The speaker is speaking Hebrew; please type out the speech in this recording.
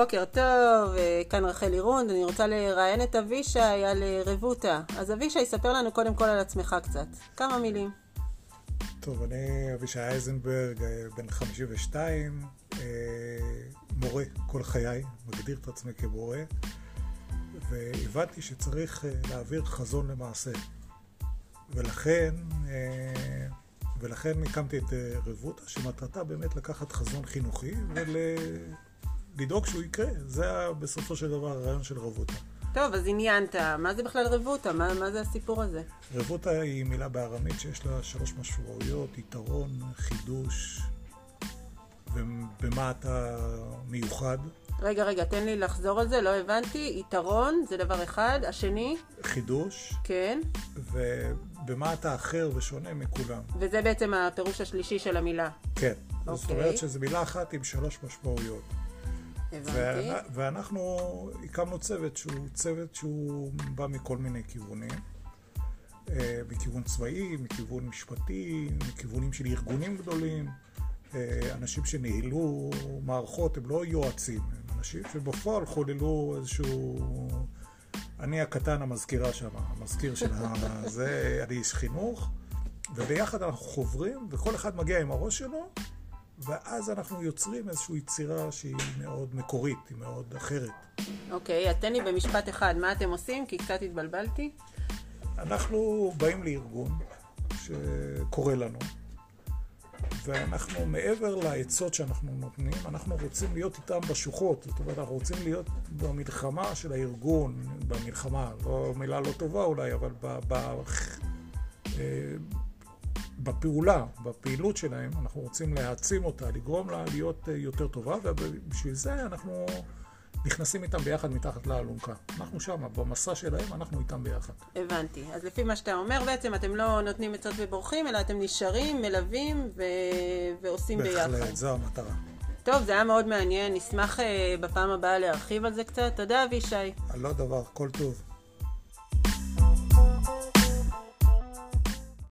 בוקר טוב, כאן רחל אירונד, אני רוצה לראיין את אבישה על רבותא. אז אבישה, יספר לנו קודם כל על עצמך קצת, כמה מילים. טוב, אני אבישה איזנברג, בן 52, מורה כל חיי, מגדיר את עצמי כמורה, והבנתי שצריך להעביר חזון למעשה, ולכן הקמתי את רבותא, שמטרתה באמת לקחת חזון חינוכי ולדאוג שהוא יקרה. זה בסופו של דבר הרעיון של רבותא. טוב, אז עניינת, מה זה בכלל רבותא? מה זה הסיפור הזה? רבותא היא מילה בארמית שיש לה 3 משמעויות: יתרון, חידוש, ובמה אתה מיוחד. רגע, תן לי לחזור על זה, לא הבנתי. יתרון זה דבר אחד, השני? חידוש. כן. ובמה אתה אחר ושונה מכולם. וזה בעצם הפירוש השלישי של המילה. כן, אוקיי. זאת אומרת שזו מילה אחת עם 3 משמעויות. ואנחנו הקמנו צוות שהוא בא מכל מיני כיוונים, מכיוון צבאי, מכיוון משפטי, מכיוונים של ארגונים גדולים, אנשים שניהלו מערכות, הם לא יועצים, הם אנשים שבפועל חוללו איזשהו... אני הקטן המזכירה שם, המזכיר של זה, אני איש חינוך, וביחד אנחנו חוברים וכל אחד מגיע עם הראש שלו, ואז אנחנו יוצרים איזושהי יצירה שהיא מאוד מקורית, היא מאוד אחרת. אוקיי, תן לי במשפט אחד, מה אתם עושים? כי קצת התבלבלתי. אנחנו באים לארגון שקורא לנו, ואנחנו מעבר לעצות שאנחנו נותנים, אנחנו רוצים להיות איתם בשוחות. זאת אומרת, אנחנו רוצים להיות במלחמה של הארגון, במלחמה, לא מילה לא טובה אולי, אבל בפעילות שלהם, אנחנו רוצים להעצים אותה, לגרום לה להיות יותר טובה, ובשביל זה אנחנו נכנסים איתם ביחד מתחת לאלונקה. אנחנו שם, במסע שלהם, אנחנו איתם ביחד. הבנתי. אז לפי מה שאתה אומר, בעצם אתם לא נותנים עצות ובורחים, אלא אתם נשארים, מלווים ועושים ביחד. בהחלט, זו המטרה. טוב, זה היה מאוד מעניין. נשמח בפעם הבאה להרחיב על זה קצת. תודה, אבישי. על לא דבר, כל טוב.